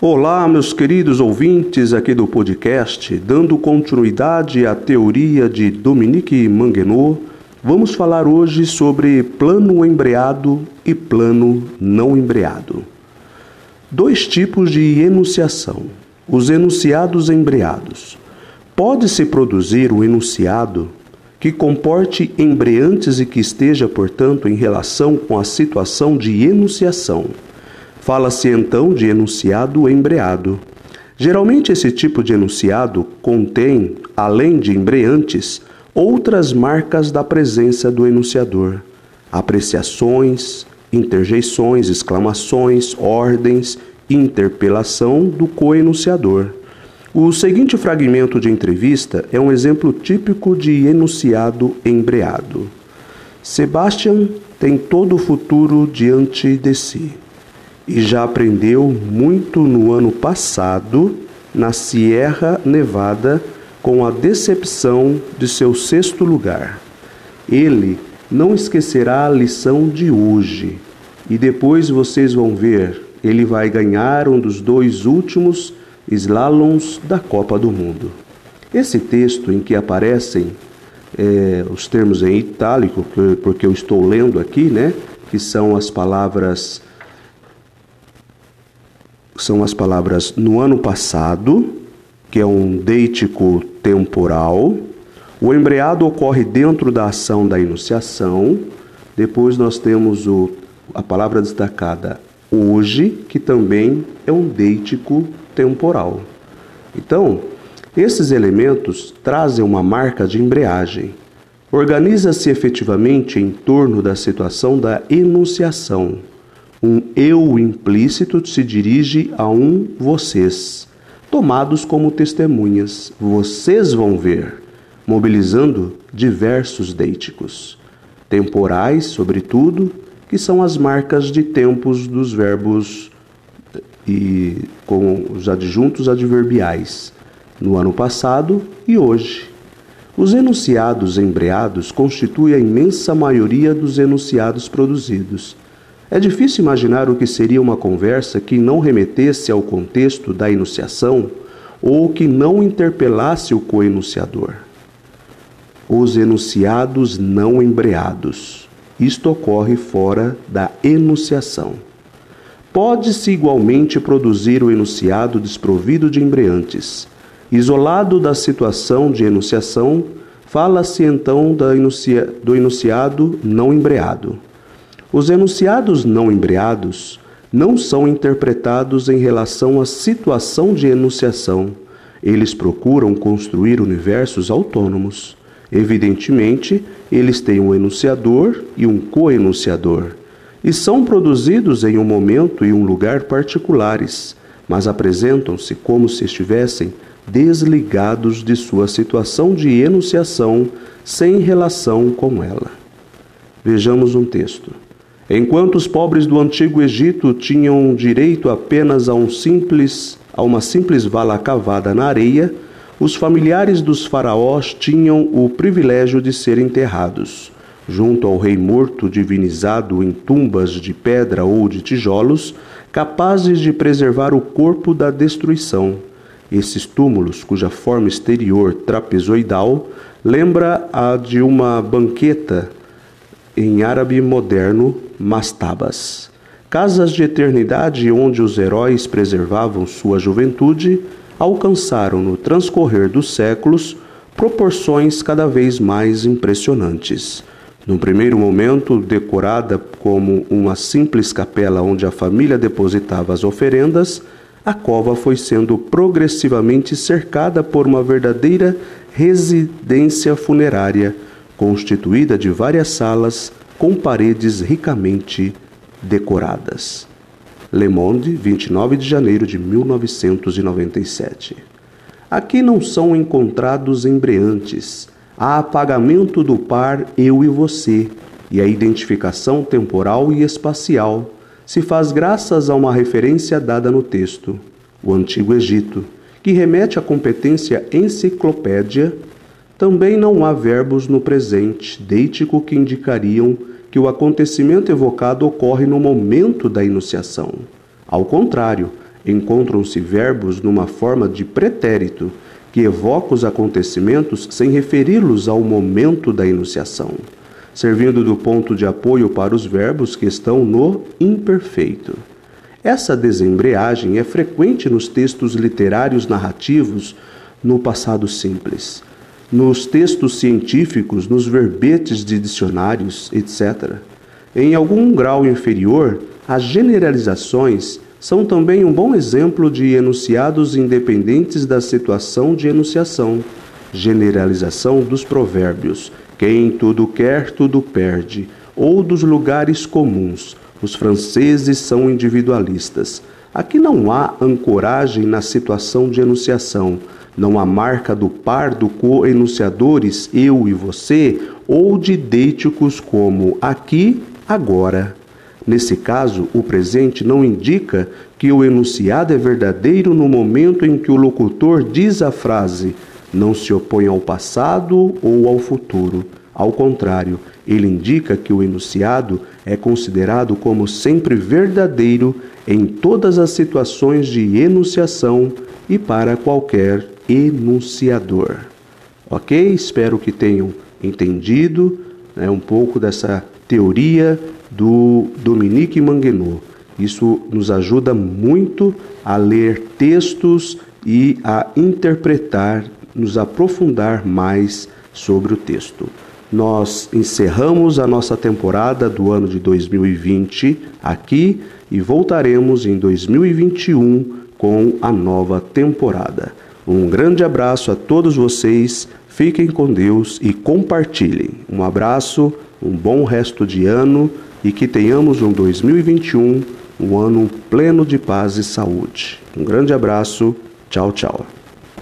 Olá, meus queridos ouvintes aqui do podcast, dando continuidade à teoria de Dominique Maingueneau, vamos falar hoje sobre plano embreado e plano não embreado. Dois tipos de enunciação, os enunciados embreados. Pode-se produzir um enunciado que comporte embreantes e que esteja, portanto, em relação com a situação de enunciação. Fala-se então de enunciado embreado. Geralmente esse tipo de enunciado contém, além de embreantes, outras marcas da presença do enunciador. Apreciações, interjeições, exclamações, ordens, interpelação do coenunciador. O seguinte fragmento de entrevista é um exemplo típico de enunciado embreado. Sebastian tem todo o futuro diante de si. E já aprendeu muito no ano passado, na Sierra Nevada, com a decepção de seu 6º lugar. Ele não esquecerá a lição de hoje. E depois vocês vão ver, ele vai ganhar um dos 2 últimos slaloms da Copa do Mundo. Esse texto em que aparecem os termos em itálico, porque eu estou lendo aqui, que são as palavras... no ano passado, que é um deítico temporal. O embreado ocorre dentro da ação da enunciação. Depois nós temos a palavra destacada hoje, que também é um deítico temporal. Então, esses elementos trazem uma marca de embreagem. Organiza-se efetivamente em torno da situação da enunciação. Um eu implícito se dirige a um vocês, tomados como testemunhas. Vocês vão ver, mobilizando diversos deíticos. Temporais, sobretudo, que são as marcas de tempos dos verbos e com os adjuntos adverbiais, no ano passado e hoje. Os enunciados embreados constituem a imensa maioria dos enunciados produzidos. É difícil imaginar o que seria uma conversa que não remetesse ao contexto da enunciação ou que não interpelasse o coenunciador. Os enunciados não embreados. Isto ocorre fora da enunciação. Pode-se igualmente produzir o enunciado desprovido de embreantes. Isolado da situação de enunciação, fala-se então do enunciado não embreado. Os enunciados não embreados não são interpretados em relação à situação de enunciação. Eles procuram construir universos autônomos. Evidentemente, eles têm um enunciador e um coenunciador, e são produzidos em um momento e um lugar particulares, mas apresentam-se como se estivessem desligados de sua situação de enunciação, sem relação com ela. Vejamos um texto. Enquanto os pobres do Antigo Egito tinham direito apenas a uma simples vala cavada na areia, os familiares dos faraós tinham o privilégio de ser enterrados, junto ao rei morto divinizado em tumbas de pedra ou de tijolos, capazes de preservar o corpo da destruição. Esses túmulos, cuja forma exterior trapezoidal lembra a de uma banqueta, em árabe moderno, mastabas. Casas de eternidade onde os heróis preservavam sua juventude alcançaram no transcorrer dos séculos proporções cada vez mais impressionantes. No primeiro momento, decorada como uma simples capela onde a família depositava as oferendas, a cova foi sendo progressivamente cercada por uma verdadeira residência funerária, constituída de várias salas com paredes ricamente decoradas. Le Monde, 29 de janeiro de 1997. Aqui não são encontrados embreantes. Há apagamento do par eu e você, e a identificação temporal e espacial se faz graças a uma referência dada no texto, o Antigo Egito, que remete à competência enciclopédia. Também não há verbos no presente deítico que indicariam que o acontecimento evocado ocorre no momento da enunciação. Ao contrário, encontram-se verbos numa forma de pretérito, que evoca os acontecimentos sem referi-los ao momento da enunciação, servindo do ponto de apoio para os verbos que estão no imperfeito. Essa desembreagem é frequente nos textos literários narrativos no passado simples, nos textos científicos, nos verbetes de dicionários, etc. Em algum grau inferior, as generalizações são também um bom exemplo de enunciados independentes da situação de enunciação. Generalização dos provérbios, quem tudo quer, tudo perde, ou dos lugares comuns, os franceses são individualistas. Aqui não há ancoragem na situação de enunciação, não há marca do par do co-enunciadores eu e você, ou de idênticos como aqui, agora. Nesse caso, o presente não indica que o enunciado é verdadeiro no momento em que o locutor diz a frase, não se opõe ao passado ou ao futuro. Ao contrário, ele indica que o enunciado é considerado como sempre verdadeiro em todas as situações de enunciação e para qualquer enunciador. Ok? Espero que tenham entendido, né, um pouco dessa teoria do Dominique Maingueneau. Isso nos ajuda muito a ler textos e a interpretar, nos aprofundar mais sobre o texto. Nós encerramos a nossa temporada do ano de 2020 aqui e voltaremos em 2021 com a nova temporada. Um grande abraço a todos vocês, fiquem com Deus e compartilhem. Um abraço, um bom resto de ano e que tenhamos um 2021, um ano pleno de paz e saúde. Um grande abraço, tchau, tchau.